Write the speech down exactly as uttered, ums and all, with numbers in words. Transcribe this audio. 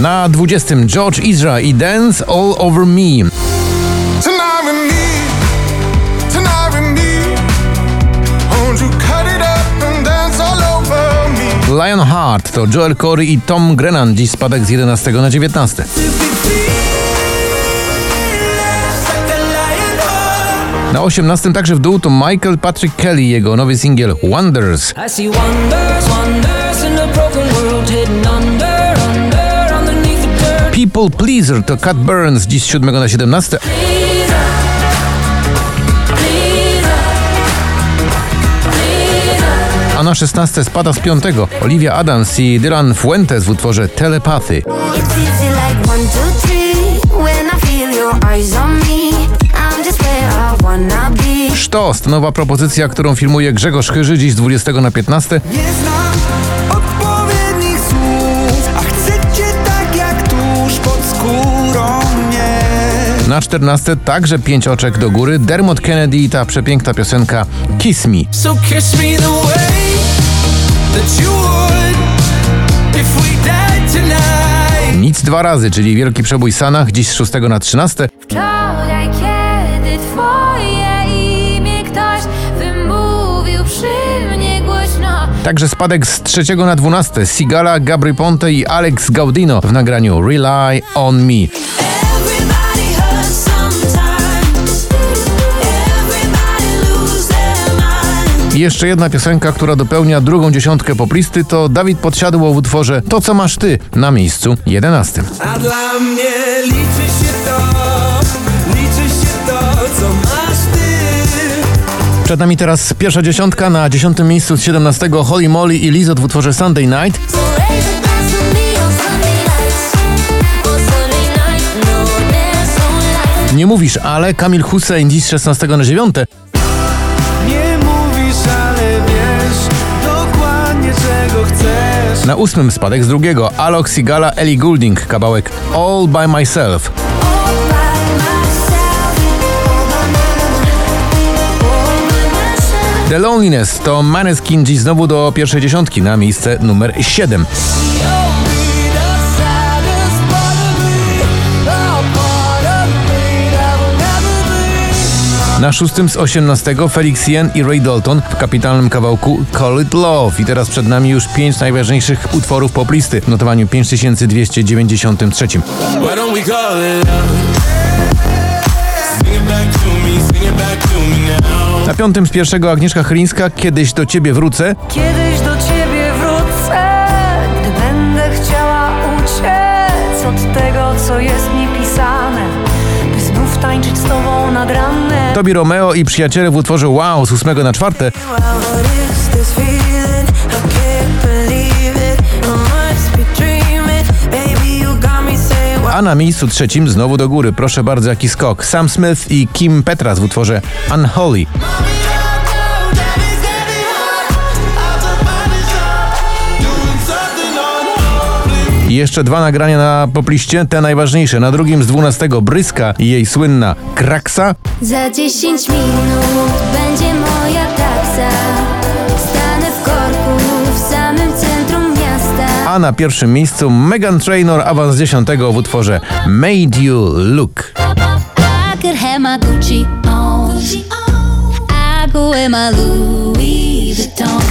Na dwudziestym George Ezra i Dance All Over Me. Lionheart to Joel Corry i Tom Grennan, dziś spadek z jedenastego na dziewiętnaste. Na osiemnastym także w dół to Michael Patrick Kelly, jego nowy singiel Wonders. People Pleaser to Cat Burns, dziś z siódmego na siedemnaste. A na szesnaste spada z piątego Olivia Adams i Dylan Fuentes w utworze Telepathy. Sztost, nowa propozycja, którą filmuje Grzegorz Hyży, dziś z dwudziestego na piętnaste. Nie znam odpowiednich słów, a chcę cię tak jak tuż pod skórą mnie. Na czternaste także pięć oczek do góry Dermot Kennedy i ta przepiękna piosenka Kiss Me. So kiss me the way that you would if we died tonight. Nic dwa razy, czyli wielki przebój Sanah, dziś z szóstego na trzynaste. Wczoraj, kiedy twoje imię ktoś wymówił przy mnie głośno. Także spadek z trzeciego na dwunaste Sigala, Gabry Ponte i Alex Gaudino w nagraniu Rely on Me. I jeszcze jedna piosenka, która dopełnia drugą dziesiątkę poplisty, to Dawid Podsiadło w utworze To co masz ty, na miejscu jedenastym. A dla mnie liczy się to, liczy się to, co masz ty. Przed nami teraz pierwsza dziesiątka, na dziesiątym miejscu z siedemnastego Holly Molly i Lizod w utworze Sunday Night. Nie mówisz, ale Kamil Hussein dziś z szesnastego na dziewiąte. Na ósmym spadek z drugiego Alok, Sigala, Ellie Goulding, kawałek All by Myself. The Loneliness to Maneskin, dziś znowu do pierwszej dziesiątki, na miejsce numer siedem. Na szóstym z osiemnastego Felix Yen i Ray Dalton w kapitalnym kawałku Call It Love. I teraz przed nami już pięć najważniejszych utworów poplisty w notowaniu pięć tysięcy dwieście dziewięćdziesiąt trzy. Na piątym z pierwszego Agnieszka Chylińska, Kiedyś do ciebie wrócę. Kiedyś do ciebie wrócę, gdy będę chciała uciec od tego, co jest mi pisane. Tańczyć z tobą nad ranem. Tobi Romeo i Przyjaciele w utworze Wow z ósmego na czwarte. A na miejscu trzecim znowu do góry, proszę bardzo, jaki skok, Sam Smith i Kim Petras w utworze Unholy. Jeszcze dwa nagrania na popliście, te najważniejsze. Na drugim z dwunastego Bryska i jej słynna Kraksa. Za dziesięć minut będzie moja taksa. Stanę w korku, w samym centrum miasta. A na pierwszym miejscu Meghan Trainor, awans dziesiątego w utworze Made You Look. I could have my Gucci on. I go in my Louis Vuitton.